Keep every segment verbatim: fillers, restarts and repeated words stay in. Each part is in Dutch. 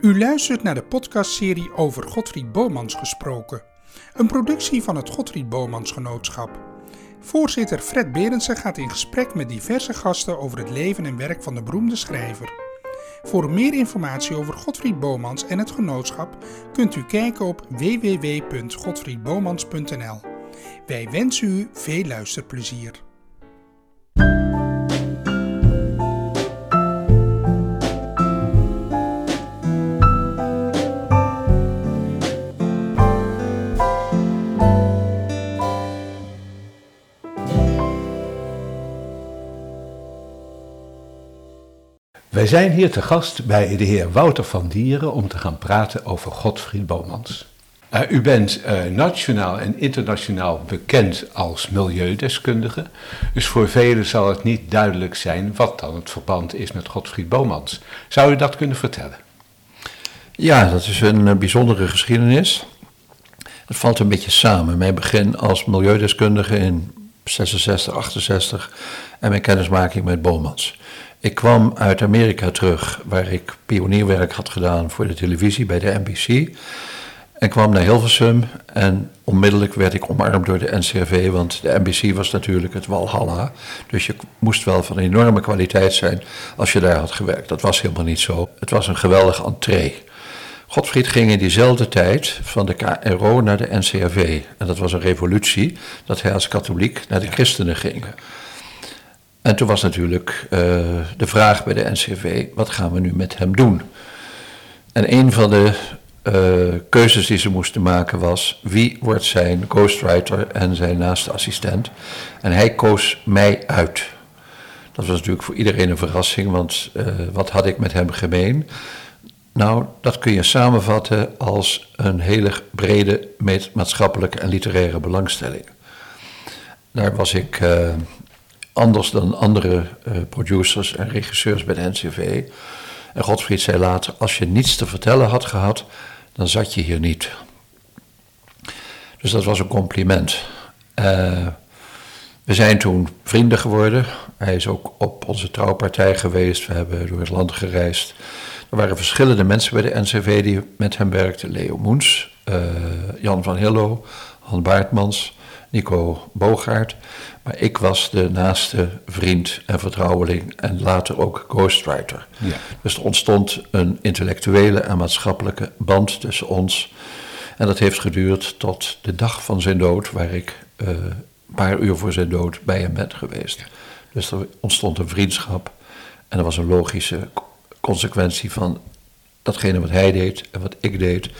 U luistert naar de podcastserie over Godfried Bomans gesproken. Een productie van het Godfried Bomans Genootschap. Voorzitter Fred Berendsen gaat in gesprek met diverse gasten over het leven en werk van de beroemde schrijver. Voor meer informatie over Godfried Bomans en het genootschap kunt u kijken op w w w punt godfried bomans punt n l. Wij wensen u veel luisterplezier. Wij zijn hier te gast bij de heer Wouter van Dieren om te gaan praten over Godfried Bomans. Uh, u bent uh, nationaal en internationaal bekend als milieudeskundige, dus voor velen zal het niet duidelijk zijn wat dan het verband is met Godfried Bomans. Zou u dat kunnen vertellen? Ja, dat is een uh, bijzondere geschiedenis. Het valt een beetje samen. Mijn begin als milieudeskundige in zesenzestig, achtenzestig en mijn kennismaking met Bomans. Ik kwam uit Amerika terug, waar ik pionierwerk had gedaan voor de televisie bij de N B C. En kwam naar Hilversum en onmiddellijk werd ik omarmd door de N C R V, want de N B C was natuurlijk het Walhalla. Dus je moest wel van enorme kwaliteit zijn als je daar had gewerkt. Dat was helemaal niet zo. Het was een geweldige entree. Godfried ging in diezelfde tijd van de K R O naar de N C R V. En dat was een revolutie, dat hij als katholiek naar de christenen ging. En toen was natuurlijk uh, de vraag bij de N C R V, wat gaan we nu met hem doen? En een van de uh, keuzes die ze moesten maken was, wie wordt zijn ghostwriter en zijn naaste assistent? En hij koos mij uit. Dat was natuurlijk voor iedereen een verrassing, want uh, wat had ik met hem gemeen? Nou, dat kun je samenvatten als een hele brede maatschappelijke en literaire belangstelling. Daar was ik... Uh, Anders dan andere uh, producers en regisseurs bij de N C R V. En Godfried zei later, als je niets te vertellen had gehad, dan zat je hier niet. Dus dat was een compliment. Uh, we zijn toen vrienden geworden. Hij is ook op onze trouwpartij geweest. We hebben door het land gereisd. Er waren verschillende mensen bij de N C R V die met hem werkten. Leo Moens, uh, Jan van Hilloo, Han Baartmans, Nico Bogaert, maar ik was de naaste vriend en vertrouweling en later ook ghostwriter. Ja. Dus er ontstond een intellectuele en maatschappelijke band tussen ons. En dat heeft geduurd tot de dag van zijn dood, waar ik uh, een paar uur voor zijn dood bij hem ben geweest. Ja. Dus er ontstond een vriendschap en er was een logische consequentie van datgene wat hij deed en wat ik deed.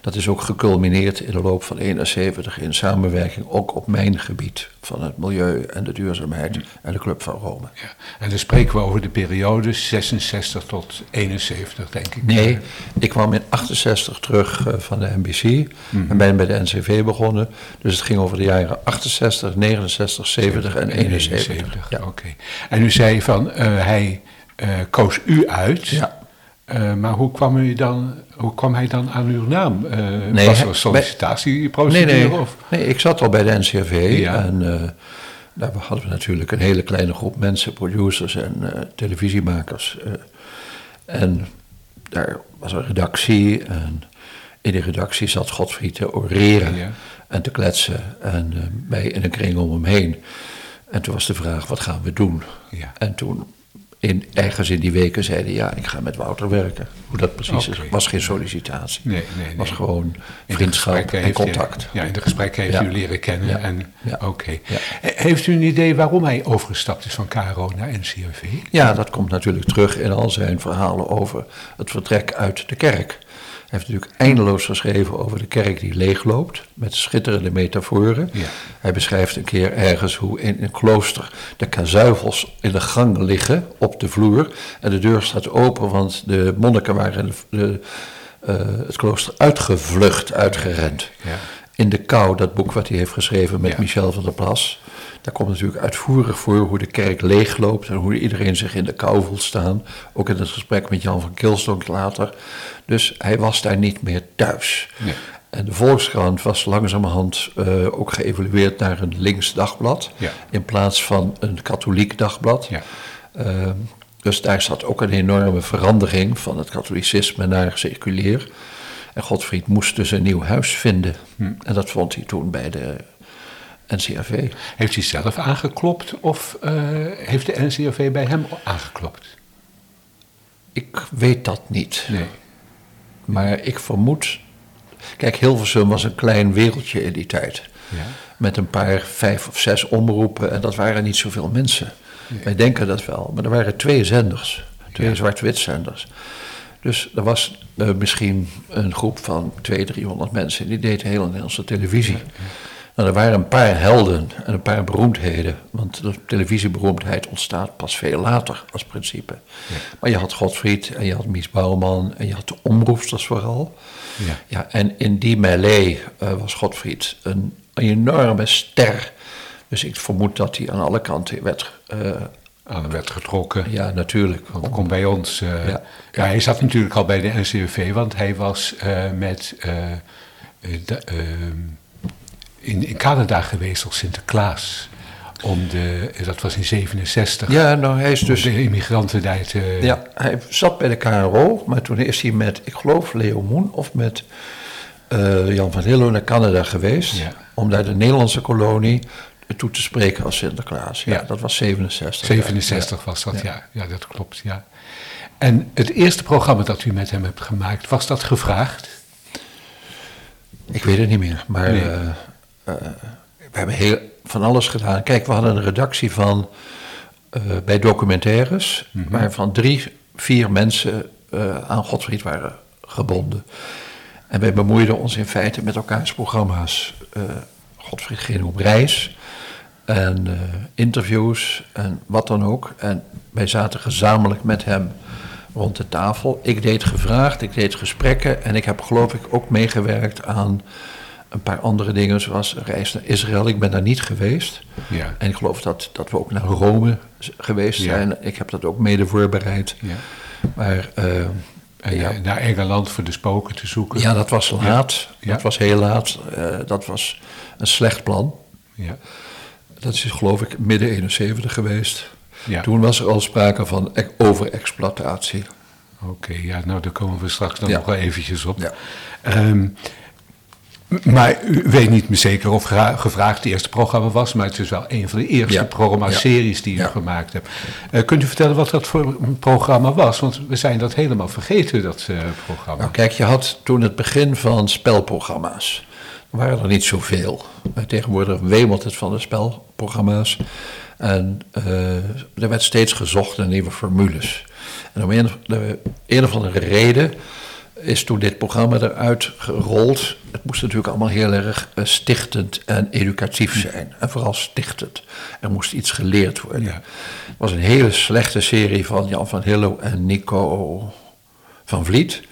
Dat is ook geculmineerd in de loop van eenenzeventig in samenwerking ook op mijn gebied van het milieu en de duurzaamheid en de Club van Rome. Ja, en dan spreken we over de periode zesenzestig tot eenenzeventig, denk ik. Nee, ik kwam in achtenzestig terug van de N B C mm-hmm. en ben bij de N C V begonnen. Dus het ging over de jaren achtenzestig, negenenzestig, zeventig en eenenzeventig. eenenzeventig, ja. Oké. En u zei van, uh, hij uh, koos u uit... Ja. Uh, maar hoe kwam, u dan, hoe kwam hij dan aan uw naam? Uh, nee, was er een sollicitatieprocedure? Nee, nee, nee, ik zat al bij de N C R V. Ja. En uh, daar hadden we natuurlijk een hele kleine groep mensen, producers en uh, televisiemakers. Uh, en daar was een redactie. En in die redactie zat Godfried te oreren ja. en te kletsen. En uh, wij in een kring om hem heen. En toen was de vraag, wat gaan we doen? Ja. En toen... In, ergens in die weken zeiden, ja, ik ga met Wouter werken. Hoe dat precies okay. is, was geen sollicitatie. Nee, nee, nee. Was gewoon vriendschap en contact. Je, ja, in de gesprekken heeft ja. u leren kennen. Ja. En, ja. Oké. Okay. Ja. Heeft u een idee waarom hij overgestapt is van K R O naar N C R V? Ja, dat komt natuurlijk terug in al zijn verhalen over het vertrek uit de kerk. Hij heeft natuurlijk eindeloos geschreven over de kerk die leegloopt, met schitterende metaforen. Ja. Hij beschrijft een keer ergens hoe in een klooster de kazuivels in de gang liggen, op de vloer. En de deur staat open, want de monniken waren de, uh, het klooster uitgevlucht, uitgerend. Ja. In de kou, dat boek wat hij heeft geschreven met ja. Michel van der Plas. Daar komt natuurlijk uitvoerig voor hoe de kerk leegloopt en hoe iedereen zich in de kou voelt staan. Ook in het gesprek met Jan van Kilsdonk later. Dus hij was daar niet meer thuis. Nee. En de Volkskrant was langzamerhand uh, ook geëvolueerd naar een links dagblad. Ja. In plaats van een katholiek dagblad. Ja. Uh, Dus daar zat ook een enorme verandering van het katholicisme naar seculier. En Godfried moest dus een nieuw huis vinden. Hm. En dat vond hij toen bij de N C R V. Heeft hij zelf aangeklopt of uh, heeft de N C R V bij hem aangeklopt? Ik weet dat niet. Nee. Maar ik vermoed... Kijk, Hilversum was een klein wereldje in die tijd. Ja. Met een paar vijf of zes omroepen. En dat waren niet zoveel mensen. Nee. Wij denken dat wel. Maar er waren twee zenders. Twee ja. zwart-wit zenders. Dus er was uh, misschien een groep van tweehonderd, driehonderd mensen. Die deed de hele Nederlandse televisie. Ja. Nou, er waren een paar helden en een paar beroemdheden. Want de televisieberoemdheid ontstaat pas veel later als principe. Ja. Maar je had Godfried en je had Mies Bouwman en je had de omroepsters vooral. Ja. Ja, en in die melee uh, was Godfried een, een enorme ster. Dus ik vermoed dat hij aan alle kanten werd... Uh, aan werd getrokken. Ja, natuurlijk. Want kom bij ons. Uh, ja. Ja, hij zat natuurlijk al bij de N C R V, want hij was uh, met... Uh, de, uh, In, in Canada geweest als Sinterklaas. Om de, dat was in zevenenzestig. Ja, nou hij is dus... de immigranten daar te... Ja, hij zat bij de K R O, maar toen is hij met, ik geloof, Leo Moens of met uh, Jan van Hilloo naar Canada geweest. Ja. Om daar de Nederlandse kolonie toe te spreken als Sinterklaas. Ja, ja. Dat was zevenenzestig. zevenenzestig ja. was dat, ja. Ja, ja dat klopt, ja. En het eerste programma dat u met hem hebt gemaakt, was dat gevraagd? Ik weet het niet meer, maar... Nee. Uh, Uh, we hebben heel, van alles gedaan. Kijk, we hadden een redactie van uh, bij documentaires, mm-hmm. waarvan drie, vier mensen uh, aan Godfried waren gebonden. En wij bemoeiden ons in feite met elkaars programma's. Uh, Godfried ging op reis en uh, interviews en wat dan ook. En wij zaten gezamenlijk met hem rond de tafel. Ik deed gevraagd, ik deed gesprekken en ik heb geloof ik ook meegewerkt aan... een paar andere dingen, zoals reis naar Israël. Ik ben daar niet geweest. Ja. En ik geloof dat, dat we ook naar Rome geweest zijn. Ja. Ik heb dat ook mede voorbereid. Ja. Maar, uh, en ja. naar Engeland voor de spoken te zoeken. Ja, dat was laat. Ja. Dat was heel laat. Uh, dat was een slecht plan. Ja. Dat is geloof ik midden eenenzeventig geweest. Ja. Toen was er al sprake van overexploitatie. Oké, okay, ja, nou daar komen we straks dan ja. nog wel eventjes op. Ja. Um, Maar u weet niet meer zeker of gevraagd het eerste programma was... maar het is wel een van de eerste ja. programma-series die u ja. gemaakt hebt. Uh, kunt u vertellen wat dat voor een programma was? Want we zijn dat helemaal vergeten, dat uh, programma. Nou, kijk, je had toen het begin van spelprogramma's. Er waren er niet zoveel. Maar tegenwoordig wemelt het van de spelprogramma's. En uh, er werd steeds gezocht naar nieuwe formules. En om een, de, een of andere reden... is toen dit programma eruit gerold. Het moest natuurlijk allemaal heel erg stichtend en educatief zijn. En vooral stichtend. Er moest iets geleerd worden. Ja. Het was een hele slechte serie van Jan van Hilloo en Nico van Vliet.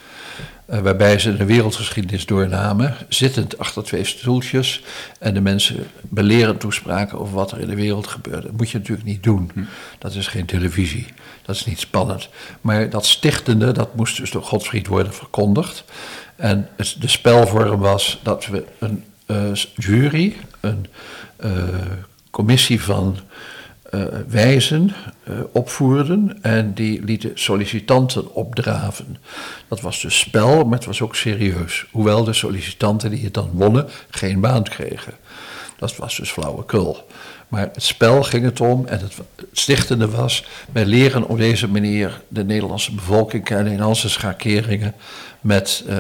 Waarbij ze de wereldgeschiedenis doornamen. Zittend achter twee stoeltjes. En de mensen belerend toespraken over wat er in de wereld gebeurde. Dat moet je natuurlijk niet doen. Dat is geen televisie. Dat is niet spannend. Maar dat stichtende, dat moest dus door Godfried worden verkondigd. En het, de spelvorm was dat we een uh, jury, een uh, commissie van uh, wijzen uh, opvoerden. En die lieten sollicitanten opdraven. Dat was dus spel, maar het was ook serieus. Hoewel de sollicitanten die het dan wonnen, geen baan kregen. Dat was dus flauwekul. Maar het spel ging het om en het, het stichtende was... wij leren op deze manier de Nederlandse bevolking kennen... in al zijn schakeringen met uh,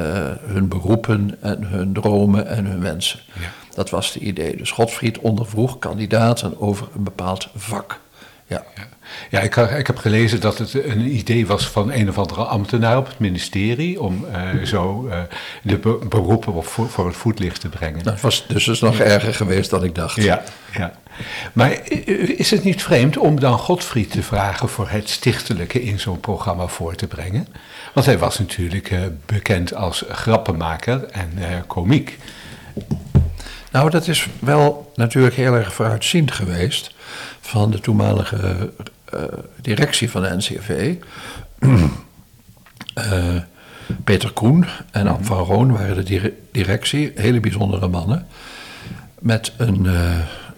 hun beroepen en hun dromen en hun wensen. Ja. Dat was het idee. Dus Godfried ondervroeg kandidaten over een bepaald vak. Ja, ja. ja ik, ik heb gelezen dat het een idee was van een of andere ambtenaar op het ministerie... om uh, zo uh, de be- beroepen op vo- voor het voetlicht te brengen. Dat was dus, dus nog erger geweest dan ik dacht. Ja, ja. Maar is het niet vreemd om dan Godfried te vragen voor het stichtelijke in zo'n programma voor te brengen? Want hij was natuurlijk uh, bekend als grappenmaker en uh, komiek. Nou, dat is wel natuurlijk heel erg vooruitziend geweest van de toenmalige uh, directie van de N C R V. uh, Peter Koen en Ab van Roon waren de directie, hele bijzondere mannen, met een... Uh,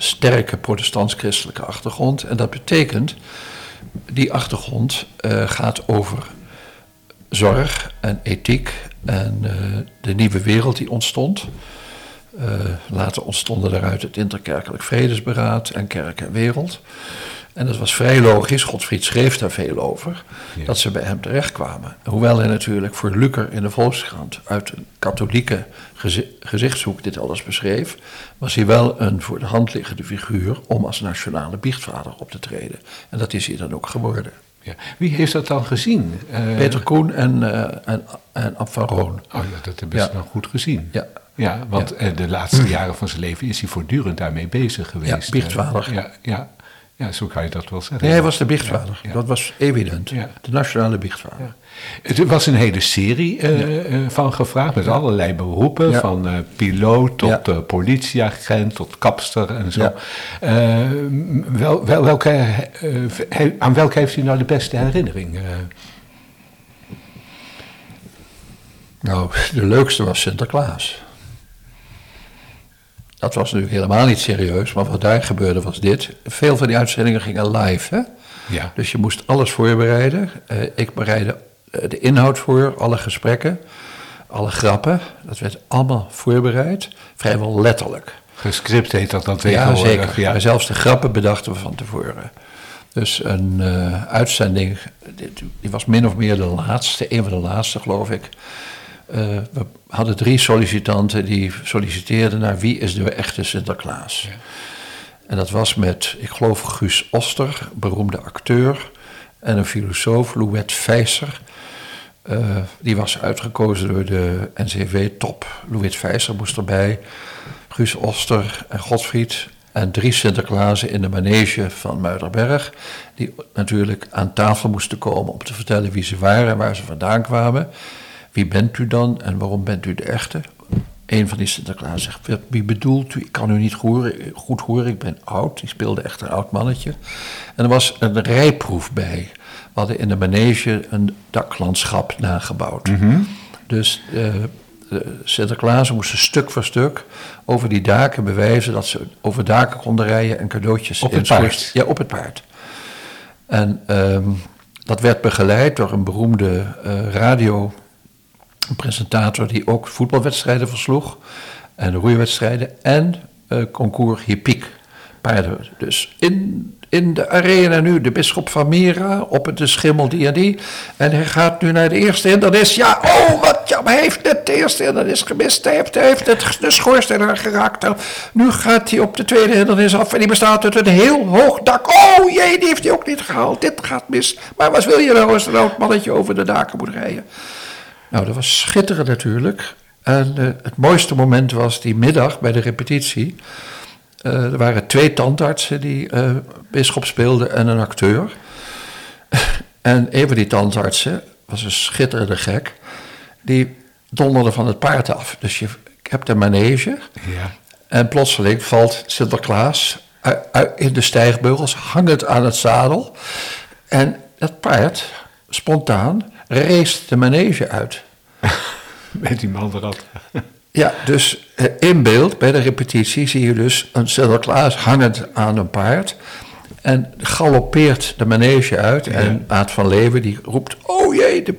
sterke protestants-christelijke achtergrond. En dat betekent die achtergrond uh, gaat over zorg en ethiek en uh, de nieuwe wereld die ontstond. Uh, later ontstonden daaruit het Interkerkelijk Vredesberaad en Kerk en Wereld. En dat was vrij logisch, Godfried schreef daar veel over, ja. dat ze bij hem terechtkwamen. Hoewel hij natuurlijk voor Lücker in de Volkskrant uit een katholieke gezi- gezichtshoek dit alles beschreef, was hij wel een voor de hand liggende figuur om als nationale biechtvader op te treden. En dat is hij dan ook geworden. Ja. Wie heeft dat dan gezien? Uh, Peter Koen en, uh, en, en Ab van Roon. Oh ja, dat hebben ze ja. nog goed gezien. Ja. Ja, want ja. de laatste jaren van zijn leven is hij voortdurend daarmee bezig geweest. Ja, biechtvader. Ja, ja, ja, zo kan je dat wel zeggen. Nee, hij was de biechtvader. Ja, ja. Dat was evident. Ja. De nationale biechtvader. Ja. Er was een hele serie uh, ja. van gevraagd met allerlei beroepen. Ja. Van uh, piloot tot ja. uh, politieagent tot kapster en zo. Ja. Uh, wel, wel, welke, uh, he, aan welke heeft u nou de beste herinnering? Uh, nou, de leukste was Sinterklaas. Dat was natuurlijk helemaal niet serieus, maar wat daar gebeurde was dit. Veel van die uitzendingen gingen live, hè? Ja. Dus je moest alles voorbereiden. Uh, ik bereidde de inhoud voor, alle gesprekken, alle grappen. Dat werd allemaal voorbereid, vrijwel letterlijk. Gescript heet dat dan tegenwoordig. Ja, zeker. Ja. Maar zelfs de grappen bedachten we van tevoren. Dus een uh, uitzending, die, die was min of meer de laatste, een van de laatste geloof ik. Uh, we hadden drie sollicitanten die solliciteerden naar wie is de echte Sinterklaas. Ja. En dat was met, ik geloof, Guus Oster, beroemde acteur, en een filosoof, Louis Vijzer. Uh, die was uitgekozen door de N C R V-top. Louis Vijzer moest erbij, Guus Oster en Godfried. En drie Sinterklaasen in de manege van Muiderberg, die natuurlijk aan tafel moesten komen om te vertellen wie ze waren en waar ze vandaan kwamen. Wie bent u dan en waarom bent u de echte? Een van die Sinterklaas zegt, wie bedoelt u? Ik kan u niet goed horen, ik ben oud. Die speelde echt een oud mannetje. En er was een rijproef bij. We hadden in de manege een daklandschap nagebouwd. Mm-hmm. Dus uh, Sinterklaas moesten stuk voor stuk over die daken bewijzen dat ze over daken konden rijden en cadeautjes op het paard. Ja, op het paard. En um, dat werd begeleid door een beroemde uh, radio... Een presentator die ook voetbalwedstrijden versloeg en roeiwedstrijden en uh, concours hippiek paarden. Dus in, in de arena nu, de bisschop van Myra op het de schimmel die en die. En hij gaat nu naar de eerste hindernis. Ja, oh, wat jammer, hij heeft net de eerste hindernis gemist. Hij heeft, hij heeft net de schoorsteen geraakt. Nu gaat hij op de tweede hindernis af en die bestaat uit een heel hoog dak. Oh jee, die heeft hij ook niet gehaald. Dit gaat mis. Maar wat wil je nou als een oud mannetje over de daken moet rijden? Nou, dat was schitterend natuurlijk. En uh, het mooiste moment was die middag bij de repetitie. Uh, er waren twee tandartsen die uh, bisschop speelden en een acteur. En een van die tandartsen was een schitterende gek. Die donderde van het paard af. Dus je hebt een manege. Ja. En plotseling valt Sinterklaas uit, uit in de stijgbeugels, hangend aan het zadel. En dat paard, spontaan... race de manege uit. Met die mandarat. Ja, dus in beeld, bij de repetitie, zie je dus een Sinterklaas hangend aan een paard. En galoppeert de manege uit. Ja. En Aad van Leeuwen die roept, oh jee, de,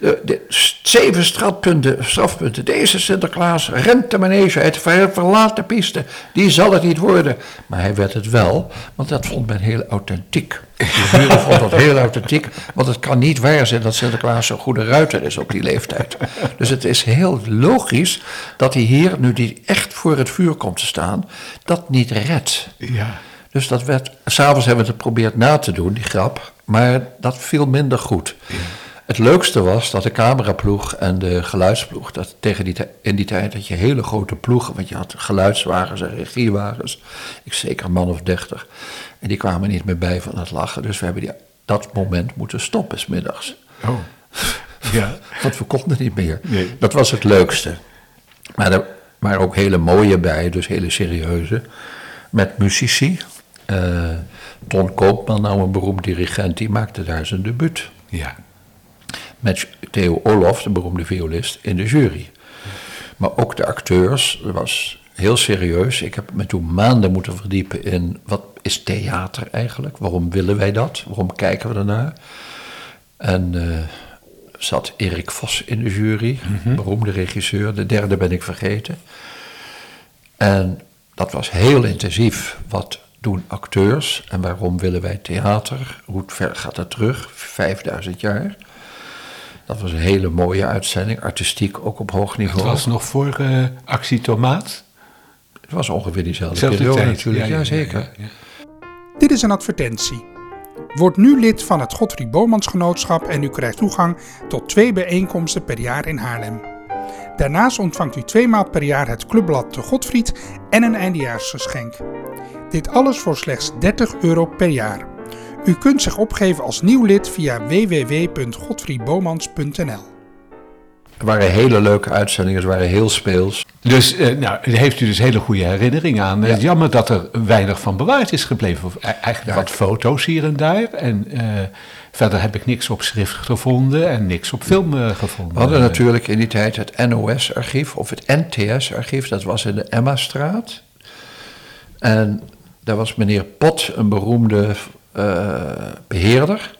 de, de zeven strafpunten, strafpunten. Deze Sinterklaas rent de manege uit, verlaat de piste. Die zal het niet worden. Maar hij werd het wel, want dat vond men heel authentiek. De buren vonden dat heel authentiek, want het kan niet waar zijn dat Sinterklaas zo'n goede ruiter is op die leeftijd. Dus het is heel logisch dat hij hier, nu die echt voor het vuur komt te staan, dat niet redt. Ja. Dus dat werd, s'avonds hebben we het geprobeerd na te doen, die grap, maar dat viel minder goed. Ja. Het leukste was dat de cameraploeg en de geluidsploeg, dat tegen die, in die tijd had je hele grote ploegen, want je had geluidswagens en regiewagens, ik zeker een man of dertig, en die kwamen niet meer bij van het lachen, dus we hebben die, dat moment moeten stoppen, 's middags. Oh. Ja. Want we konden niet meer. Nee. Dat was het leukste. Maar er waren ook hele mooie bij, dus hele serieuze, met muzici. Uh, Ton Koopman, nou een beroemd dirigent, die maakte daar zijn debuut. Ja. Met Theo Olof, de beroemde violist, in de jury. Ja. Maar ook de acteurs, er was heel serieus. Ik heb me toen maanden moeten verdiepen in wat is theater eigenlijk? Waarom willen wij dat? Waarom kijken we ernaar? En uh, zat Erik Vos in de jury, mm-hmm. beroemde regisseur. De derde ben ik vergeten. En dat was heel intensief. Wat doen acteurs en waarom willen wij theater? Hoe ver gaat dat terug? vijfduizend jaar. Dat was een hele mooie uitzending, artistiek ook op hoog niveau. Het was nog voor uh, Actie Tomaat? Het was ongeveer diezelfde periode tijd, natuurlijk, ja, ja, zeker. Ja, ja. Dit is een advertentie. Word nu lid van het Godfried Bomans Genootschap en u krijgt toegang tot twee bijeenkomsten per jaar in Haarlem. Daarnaast ontvangt u twee maal per jaar het clubblad De Godfried en een eindejaarsgeschenk. Dit alles voor slechts dertig euro per jaar. U kunt zich opgeven als nieuw lid via w w w punt godfried bomans punt n l. Het waren hele leuke uitzendingen, het waren heel speels. Dus uh, nou, heeft u dus hele goede herinneringen aan. Ja. Het is jammer dat er weinig van bewaard is gebleven. Eigenlijk ja, wat ik... foto's hier en daar. En uh, verder heb ik niks op schrift gevonden en niks op film uh, gevonden. We hadden natuurlijk in die tijd het N O S-archief of het N T S-archief. Dat was in de Emma-straat. En daar was meneer Pot, een beroemde uh, beheerder.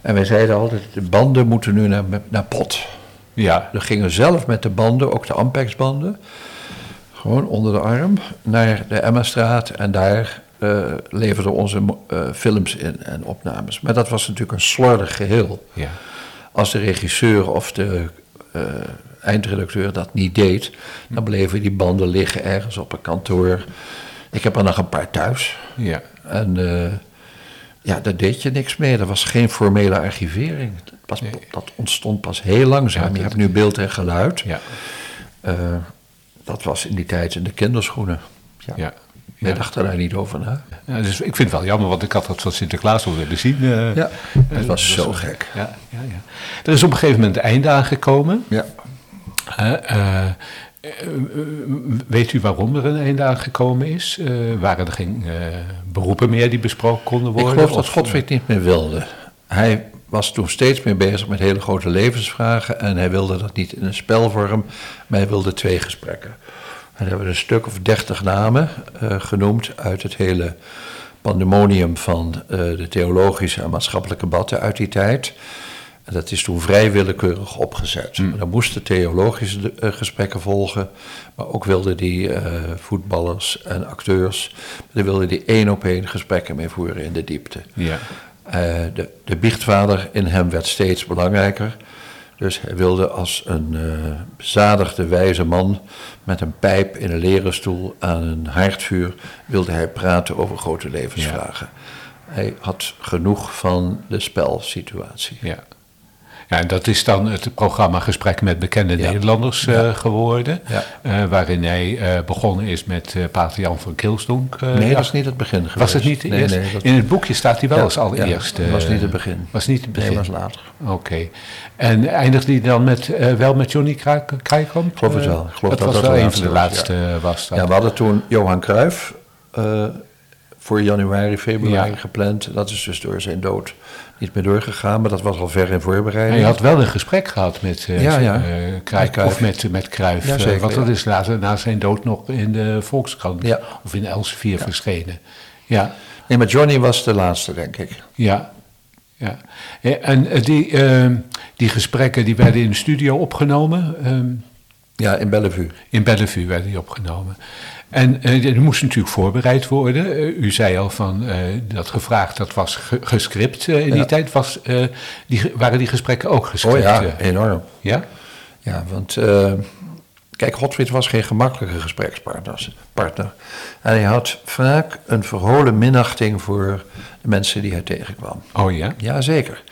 En wij zeiden altijd, de banden moeten nu naar, naar Pot. Ja, we gingen zelf met de banden, ook de Ampex-banden, gewoon onder de arm, naar de Emma-straat. En daar uh, leverden onze uh, films in en opnames. Maar dat was natuurlijk een slordig geheel. Ja. Als de regisseur of de uh, eindredacteur dat niet deed, dan bleven die banden liggen ergens op een kantoor. Ik heb er nog een paar thuis. Ja. En uh, ja, daar deed je niks mee. Er was geen formele archivering. Was, nee. Dat ontstond pas heel langzaam. Ja, je hebt nu beeld en geluid. Ja. Uh, dat was in die tijd in de kinderschoenen. Ja. Ja. Wij ja. dachten daar niet over na. Ja, dus ik vind het wel jammer, want ik had dat van Sinterklaas al willen zien. Uh, ja, het was, uh, was zo was, gek. Ja, ja, ja. Er is op een gegeven moment het einde aangekomen. Ja. Uh, uh, Weet u waarom er een einde aangekomen is? Uh, waren er geen uh, beroepen meer die besproken konden worden? Ik geloof dat Godfried niet meer wilde. Hij was toen steeds meer bezig met hele grote levensvragen en hij wilde dat niet in een spelvorm, maar hij wilde twee gesprekken. En daar hebben we een stuk of dertig namen uh, genoemd uit het hele pandemonium van uh, de theologische en maatschappelijke debatten uit die tijd. En dat is toen vrij willekeurig opgezet. Hmm. Dan moesten theologische uh, gesprekken volgen, maar ook wilden die uh, voetballers en acteurs, daar wilden die één op één gesprekken mee voeren in de diepte. Ja. Uh, de, de biechtvader in hem werd steeds belangrijker. Dus hij wilde als een uh, bezadigde wijze man met een pijp in een leren stoel aan een haardvuur, wilde hij praten over grote levensvragen. Ja. Hij had genoeg van de spelsituatie. Ja. Ja, en dat is dan het programma Gesprek met Bekende ja. Nederlanders uh, ja. geworden. Ja. Uh, waarin hij uh, begonnen is met uh, pater Jan van Kilsdonk. Uh, nee, dat was niet het begin geweest. Was het niet nee, eerst? Nee, dat... In het boekje staat hij wel ja, als allereerst. Ja, dat was niet het begin. Was niet het begin. Nee, was later. Oké. Okay. En eindigde hij dan met, uh, wel met Johnny Kraaykamp? Ik geloof het wel. Ik geloof dat was dat wel een van de laatste ja. was. Dat. Ja, we hadden toen Johan Cruijff uh, voor januari, februari ja. gepland. Dat is dus door zijn dood niet meer doorgegaan, maar dat was al ver in voorbereiding. Hij had wel een gesprek gehad met uh, ja, ja. Uh, Kraaykamp, of met, met Cruijff. Ja, zeker, uh, want dat ja. is later na zijn dood nog in de Volkskrant ja. of in Elsevier ja. verschenen. Ja. Nee, maar Johnny was de laatste, denk ik. Ja. ja. ja en die, uh, die gesprekken die werden in de studio opgenomen? Um, ja, in Bellevue. In Bellevue werden die opgenomen. En uh, die moest natuurlijk voorbereid worden. Uh, u zei al van uh, dat gevraagd, dat was ge- gescript uh, in ja. die tijd. Was, uh, die, waren die gesprekken ook gescript? Oh ja, uh, enorm. Ja, ja want uh, kijk, Godfried was geen gemakkelijke gesprekspartner. Partner. En hij had vaak een verholen minachting voor de mensen die hij tegenkwam. Oh ja? Jazeker.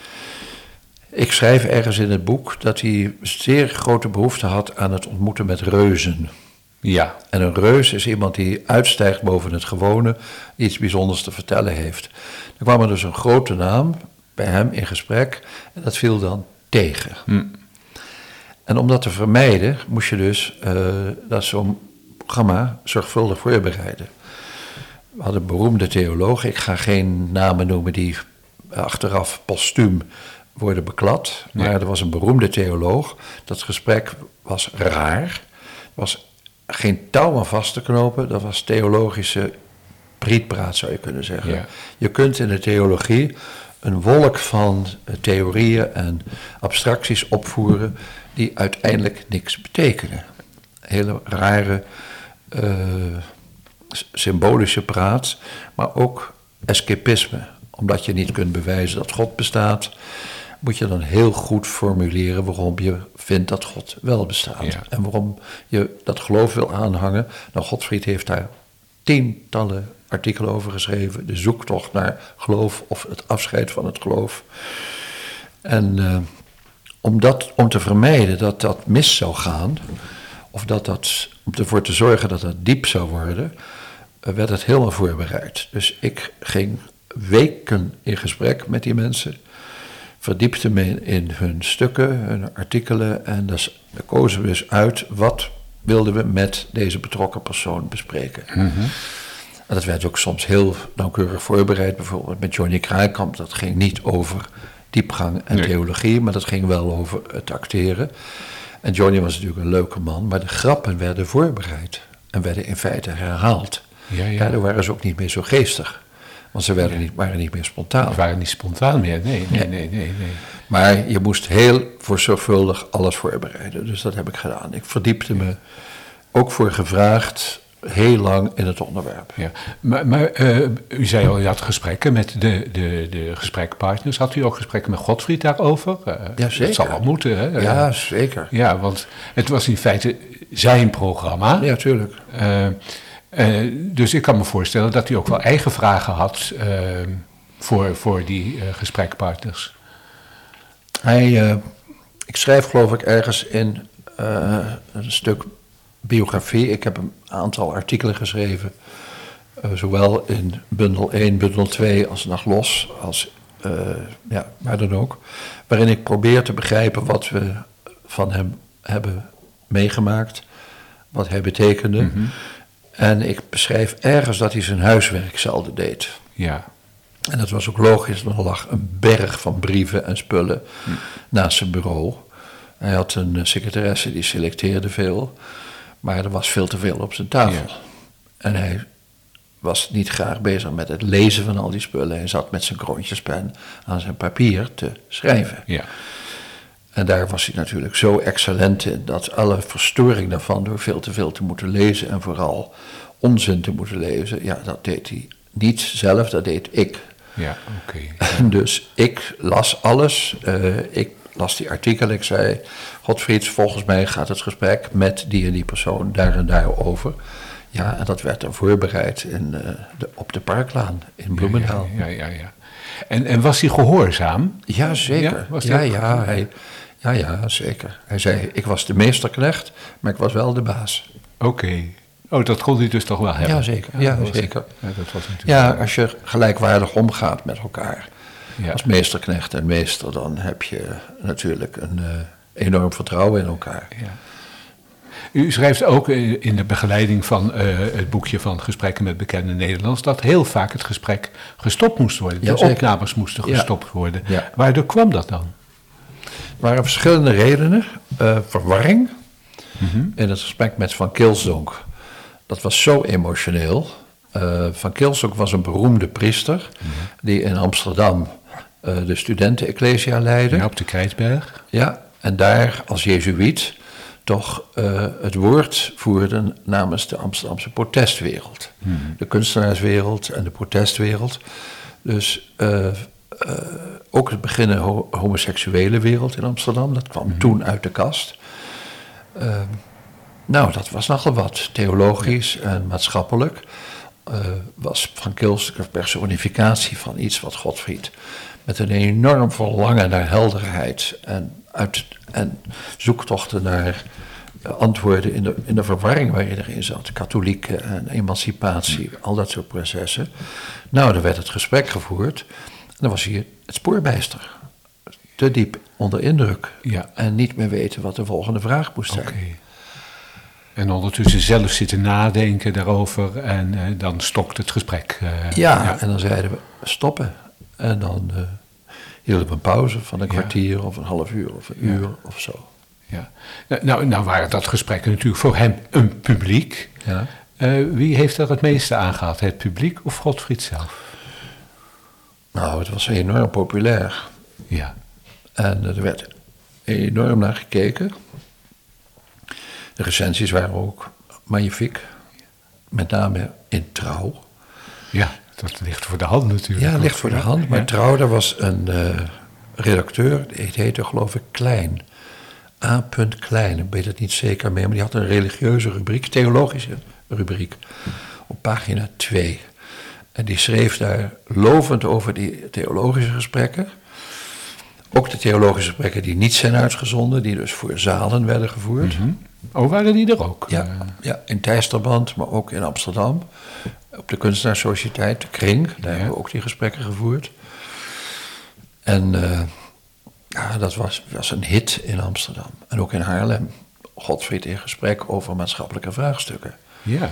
Ik schrijf ergens in het boek dat hij zeer grote behoefte had aan het ontmoeten met reuzen. Ja. En een reus is iemand die uitstijgt boven het gewone, iets bijzonders te vertellen heeft. Er kwam er dus een grote naam bij hem in gesprek en dat viel dan tegen. Hm. En om dat te vermijden moest je dus uh, dat zo'n programma zorgvuldig voorbereiden. We hadden een beroemde theoloog, ik ga geen namen noemen die achteraf postuum worden beklad. Maar nee. er was een beroemde theoloog, dat gesprek was raar, was geen touw aan vast te knopen. Dat was theologische prietpraat, zou je kunnen zeggen. Ja. Je kunt in de theologie een wolk van theorieën en abstracties opvoeren die uiteindelijk niks betekenen. Hele rare uh, symbolische praat, maar ook escapisme. Omdat je niet kunt bewijzen dat God bestaat, moet je dan heel goed formuleren waarom je vindt dat God wel bestaat. Ja. En waarom je dat geloof wil aanhangen. Nou, Godfried heeft daar tientallen artikelen over geschreven. De zoektocht naar geloof of het afscheid van het geloof. En uh, om, dat, om te vermijden dat dat mis zou gaan, of dat dat, om ervoor te zorgen dat dat diep zou worden, uh, werd het helemaal voorbereid. Dus ik ging weken in gesprek met die mensen, verdiepte me in hun stukken, hun artikelen, en dus, daar kozen we dus uit wat wilden we met deze betrokken persoon bespreken. Mm-hmm. En dat werd ook soms heel nauwkeurig voorbereid, bijvoorbeeld met Johnny Kraaykamp. Dat ging niet over diepgang en nee. theologie, maar dat ging wel over het acteren. En Johnny was natuurlijk een leuke man, maar de grappen werden voorbereid en werden in feite herhaald. Ja, ja. Daardoor waren ze ook niet meer zo geestig. Want ze werden ja. niet, waren niet meer spontaan. Ze waren niet spontaan meer, nee, nee, nee, nee, nee, nee. Maar je moest heel voor zorgvuldig alles voorbereiden. Dus dat heb ik gedaan. Ik verdiepte me ook voor gevraagd heel lang in het onderwerp. Ja. Maar, maar uh, u zei al, u had gesprekken met de, de, de gesprekpartners. Had u ook gesprekken met Godfried daarover? Uh, ja, zeker. Dat zal wel moeten, hè? Ja, zeker. Ja, want het was in feite zijn programma. Ja, tuurlijk. Uh, Uh, dus ik kan me voorstellen dat hij ook wel eigen vragen had uh, voor, voor die uh, gesprekpartners. Hij, uh, ik schrijf geloof ik ergens in uh, een stuk biografie. Ik heb een aantal artikelen geschreven, uh, zowel in bundel één, bundel twee als Nacht Los, als uh, ja, waar dan ook, waarin ik probeer te begrijpen wat we van hem hebben meegemaakt, wat hij betekende. Mm-hmm. En ik beschrijf ergens dat hij zijn huiswerk zelden deed. Ja. En dat was ook logisch, want er lag een berg van brieven en spullen hm. naast zijn bureau. Hij had een secretaresse die selecteerde veel, maar er was veel te veel op zijn tafel. Ja. En hij was niet graag bezig met het lezen van al die spullen. Hij zat met zijn kroontjespen aan zijn papier te schrijven. Ja. En daar was hij natuurlijk zo excellent in, dat alle verstoring daarvan door veel te veel te moeten lezen en vooral onzin te moeten lezen, ja, dat deed hij niet zelf, dat deed ik. Ja, oké. Okay, ja. Dus ik las alles, uh, ik las die artikelen, ik zei, Godfried, volgens mij gaat het gesprek met die en die persoon daar en daar over. Ja, en dat werd dan voorbereid in, uh, de, op de Parklaan in Bloemendaal. Ja, ja, ja. ja, ja. En, en was hij gehoorzaam? Ja, zeker. Ja, was ja, ja, hij... Ja, ja, zeker. Hij zei, ik was de meesterknecht, maar ik was wel de baas. Oké. Okay. Oh, dat kon hij dus toch wel hebben? Ja, zeker. Ja, ja, zeker. Ja, dat was natuurlijk... ja, als je gelijkwaardig omgaat met elkaar. Ja. Als meesterknecht en meester, dan heb je natuurlijk een uh, enorm vertrouwen in elkaar. Ja. U schrijft ook in de begeleiding van uh, het boekje van Gesprekken met Bekende Nederlands, dat heel vaak het gesprek gestopt moest worden. Ja, de zeker. Opnames moesten ja. gestopt worden. Ja. Waardoor kwam dat dan? Er waren verschillende redenen. Uh, verwarring. Mm-hmm. In het gesprek met Van Kilsdonk. Dat was zo emotioneel. Uh, Van Kilsdonk was een beroemde priester. Mm-hmm. Die in Amsterdam uh, de studenten-ecclesia leidde. Ja, op de Krijtberg. Ja, en daar als jezuïet toch uh, het woord voerde namens de Amsterdamse protestwereld. Mm-hmm. De kunstenaarswereld en de protestwereld. Dus... Uh, Uh, ook het begin ho- homoseksuele wereld in Amsterdam. Dat kwam mm-hmm. toen uit de kast. Uh, nou, dat was nogal wat. Theologisch ja. en maatschappelijk uh, was Van Kilsdonk een personificatie van iets wat Godfried met een enorm verlangen naar helderheid en, uit, en zoektochten naar uh, antwoorden in de, in de verwarring waar je erin zat. Katholieken en emancipatie, mm-hmm. al dat soort processen. Nou, er werd het gesprek gevoerd. Dan was hier het spoorbijster. Te diep onder indruk. Ja. En niet meer weten wat de volgende vraag moest zijn. Okay. En ondertussen zelf zitten nadenken daarover. En uh, dan stokt het gesprek. Uh, ja, ja, en dan zeiden we stoppen. En dan uh, hielden we een pauze van een ja. kwartier of een half uur of een ja. uur of zo. Ja. Nou, nou waren dat gesprekken natuurlijk voor hem een publiek. Ja. Uh, wie heeft daar het meeste aan gehad? Het publiek of Godfried zelf? Nou, het was enorm populair. Ja. En er werd enorm naar gekeken. De recensies waren ook magnifiek. Met name in Trouw. Ja, dat ligt voor de hand natuurlijk. Ja, ligt voor de hand. Maar ja. Trouw, daar was een uh, redacteur. Het heette geloof ik Klein. A. Klein. Ik weet het niet zeker meer. Maar die had een religieuze rubriek. Theologische rubriek. Op pagina twee. En die schreef daar lovend over die theologische gesprekken. Ook de theologische gesprekken die niet zijn uitgezonden, die dus voor zalen werden gevoerd. Mm-hmm. Oh, waren die er ook? Ja, ja, in Teisterband, maar ook in Amsterdam. Op de kunstenaarssociëteit, de Kring, daar ja. hebben we ook die gesprekken gevoerd. En uh, ja, dat was, was een hit in Amsterdam. En ook in Haarlem. Godfried in gesprek over maatschappelijke vraagstukken. Ja.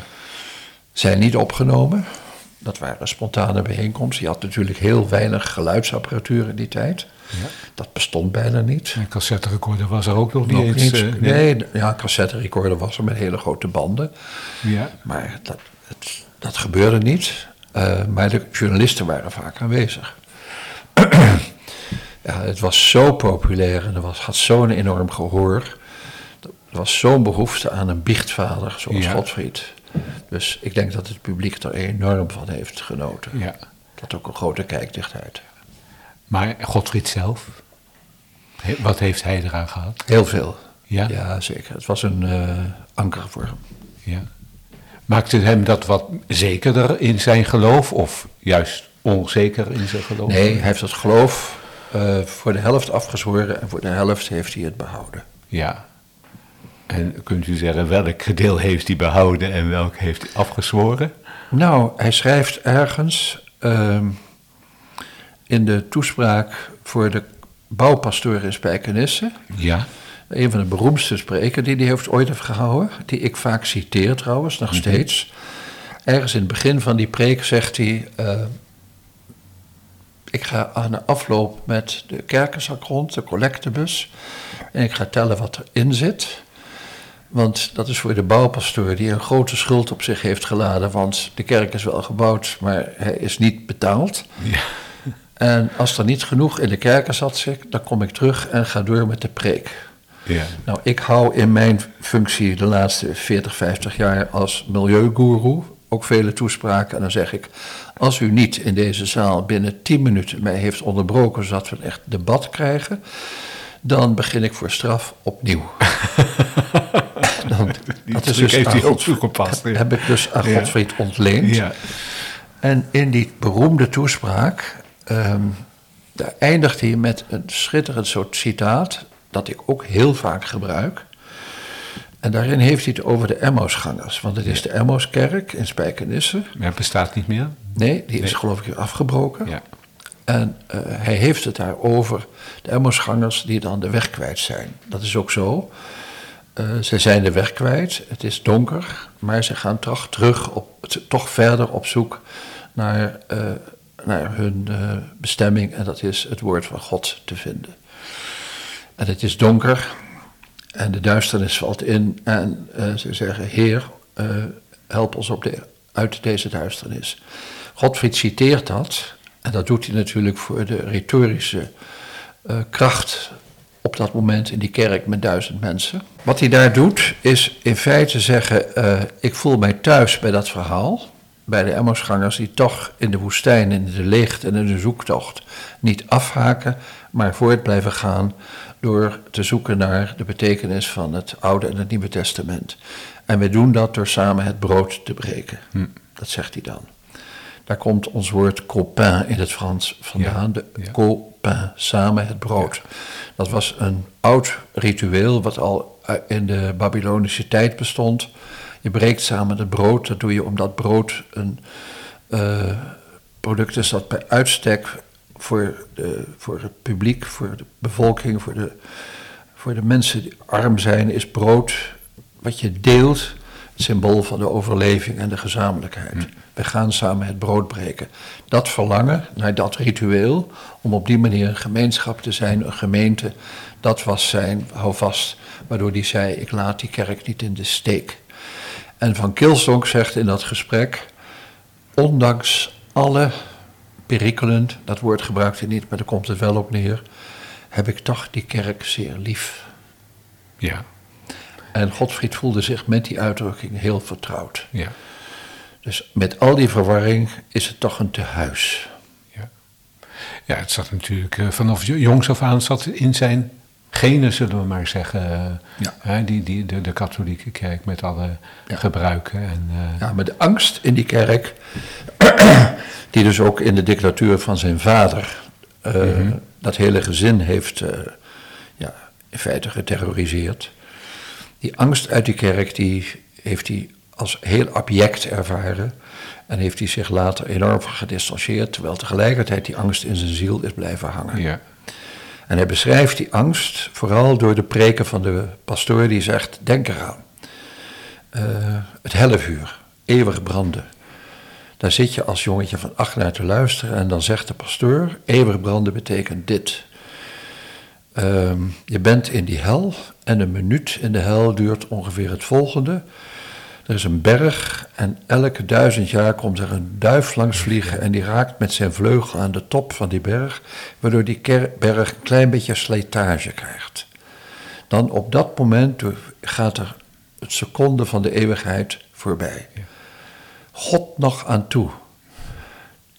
Zijn niet opgenomen. Dat waren spontane bijeenkomsten. Je had natuurlijk heel weinig geluidsapparatuur in die tijd. Ja. Dat bestond bijna niet. Een cassetterecorder was er ook nog niet nog eens. Uh, nee, nee ja, een cassetterecorder was er met hele grote banden. Ja. Maar dat, het, dat gebeurde niet. Uh, maar de journalisten waren vaak aanwezig. Ja, het was zo populair en er was, had zo'n enorm gehoor. Er was zo'n behoefte aan een biechtvader zoals ja. Godfried. Dus ik denk dat het publiek er enorm van heeft genoten. Ja. Dat ook een grote kijkdichtheid. Maar Godfried zelf, wat heeft hij eraan gehad? Heel veel. Ja, ja zeker. Het was een uh, anker voor hem. Ja. Maakte hem dat wat zekerder in zijn geloof of juist onzeker in zijn geloof? Nee, hij heeft dat geloof uh, voor de helft afgezworen en voor de helft heeft hij het behouden. Ja. En kunt u zeggen welk deel heeft hij behouden en welk heeft hij afgezworen? Nou, hij schrijft ergens uh, in de toespraak voor de bouwpastoor in Spijkenisse. Ja. Een van de beroemdste sprekers die hij heeft ooit heeft gehouden. Die ik vaak citeer trouwens, nog mm-hmm. steeds. Ergens in het begin van die preek zegt hij... Uh, ik ga aan de afloop met de kerkenzak rond, de collectebus. En ik ga tellen wat erin zit... Want dat is voor de bouwpastoor die een grote schuld op zich heeft geladen. Want de kerk is wel gebouwd, maar hij is niet betaald. Ja. En als er niet genoeg in de kerken zat, dan kom ik terug en ga door met de preek. Ja. Nou, ik hou in mijn functie de laatste veertig, vijftig jaar als milieugoeroe ook vele toespraken. En dan zeg ik, als u niet in deze zaal binnen tien minuten mij heeft onderbroken... zodat we een echt debat krijgen, dan begin ik voor straf opnieuw. Dan, dat is dus heeft hij ook toegepast. Ja. Heb ik dus aan Godfried ja. ontleend. Ja. En in die beroemde toespraak, um, daar eindigt hij met een schitterend soort citaat, dat ik ook heel vaak gebruik. En daarin heeft hij het over de Emmausgangers, want het is de Emmauskerk in Spijkenisse. Maar het bestaat niet meer? Nee, die nee. is geloof ik afgebroken. Ja. En uh, hij heeft het daarover, de Emmausgangers die dan de weg kwijt zijn. Dat is ook zo. Uh, ze zijn de weg kwijt, het is donker, maar ze gaan toch, terug op, toch verder op zoek naar, uh, naar hun uh, bestemming. En dat is het woord van God te vinden. En het is donker en de duisternis valt in. En uh, ze zeggen, Heer, uh, help ons op de, uit deze duisternis. Godfried citeert dat. En dat doet hij natuurlijk voor de retorische uh, kracht... op dat moment in die kerk met duizend mensen. Wat hij daar doet, is in feite zeggen... Uh, ik voel mij thuis bij dat verhaal. Bij de Emmausgangers die toch in de woestijn, in de leegte en in de zoektocht... niet afhaken, maar voort blijven gaan... door te zoeken naar de betekenis van het Oude en het Nieuwe Testament. En we doen dat door samen het brood te breken. Hm. Dat zegt hij dan. Daar komt ons woord copain in het Frans vandaan, ja, de ja. copain, samen het brood. Ja. Dat was een oud ritueel wat al in de Babylonische tijd bestond. Je breekt samen het brood, dat doe je omdat brood een uh, product is dat bij uitstek voor, de, voor het publiek, voor de bevolking, voor de, voor de mensen die arm zijn, is brood wat je deelt. Symbool van de overleving en de gezamenlijkheid. Hm. We gaan samen het brood breken. Dat verlangen naar dat ritueel, om op die manier een gemeenschap te zijn, een gemeente, dat was zijn houvast waardoor die zei, ik laat die kerk niet in de steek. En Van Kilsdonk zegt in dat gesprek, ondanks alle perikelen, dat woord gebruikt hij niet, maar daar komt het wel op neer, heb ik toch die kerk zeer lief. Ja. En Godfried voelde zich met die uitdrukking heel vertrouwd. Ja. Dus met al die verwarring is het toch een tehuis. Ja, ja, het zat natuurlijk uh, vanaf jongs af aan zat in zijn genen, zullen we maar zeggen. Uh, ja. hè, die, die, de, de katholieke kerk met alle ja. gebruiken. En, uh... ja, maar de angst in die kerk, die dus ook in de dictatuur van zijn vader uh, mm-hmm. dat hele gezin heeft uh, ja, in feite geterroriseerd. Die angst uit die kerk, die heeft hij als heel abject ervaren en heeft hij zich later enorm gedistanceerd, terwijl tegelijkertijd die angst in zijn ziel is blijven hangen. Ja. En hij beschrijft die angst vooral door de preken van de pastoor die zegt, denk eraan, uh, het hellevuur, eeuwig branden. Daar zit je als jongetje van acht naar te luisteren en dan zegt de pastoor, eeuwig branden betekent dit. Uh, je bent in die hel en een minuut in de hel duurt ongeveer het volgende. Er is een berg en elke duizend jaar komt er een duif langs vliegen en die raakt met zijn vleugel aan de top van die berg, waardoor die ker- berg een klein beetje slijtage krijgt. Dan op dat moment gaat er een seconde van de eeuwigheid voorbij. God nog aan toe.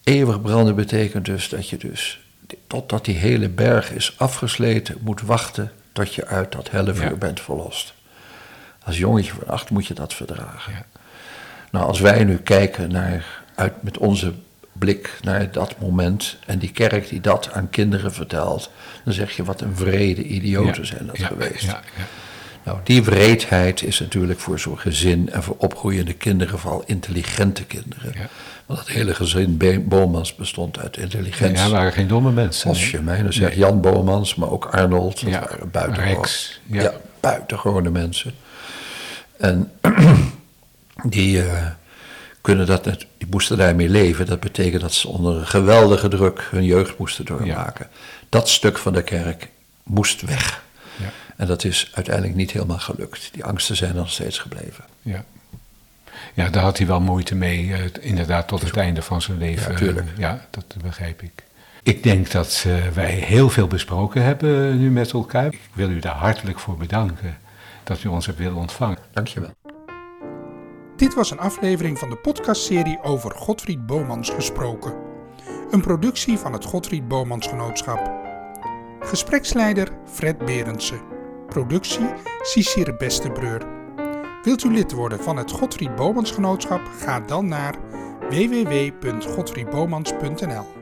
Eeuwig branden betekent dus dat je dus, totdat die hele berg is afgesleten, moet wachten tot je uit dat hellevuur ja. bent verlost. Als jongetje van acht moet je dat verdragen. Ja. Nou, als wij nu kijken naar, uit met onze blik naar dat moment en die kerk die dat aan kinderen vertelt, dan zeg je wat een wrede idioten ja. zijn dat ja. geweest. Ja. Ja. Nou, die wreedheid is natuurlijk voor zo'n gezin en voor opgroeiende kinderen, vooral intelligente kinderen. Ja. Want dat hele gezin Bomans bestond uit intelligentie. Ja, waren geen domme mensen. Als je mij dan zegt, nee. Jan Bomans, maar ook Arnold, dat ja. waren buitengewoon, ja. Ja, buitengewone mensen. En die, uh, kunnen dat net, die moesten daarmee leven. Dat betekent dat ze onder een geweldige druk hun jeugd moesten doormaken. Ja. Dat stuk van de kerk moest weg. Ja. En dat is uiteindelijk niet helemaal gelukt. Die angsten zijn nog steeds gebleven. Ja, ja, daar had hij wel moeite mee, uh, inderdaad, tot het einde van zijn leven. Ja, tuurlijk. Uh, ja, dat begrijp ik. Ik denk dat uh, wij heel veel besproken hebben nu met elkaar. Ik wil u daar hartelijk voor bedanken dat u ons hebt willen ontvangen. Dankjewel. Dit was een aflevering van de podcastserie over Godfried Bomans gesproken. Een productie van het Godfried Bomans Genootschap. Gespreksleider Fred Berendsen. Productie Cicere Bestebreur. Wilt u lid worden van het Godfried Bomans Genootschap? Ga dan naar w w w punt godfried bomans punt n l.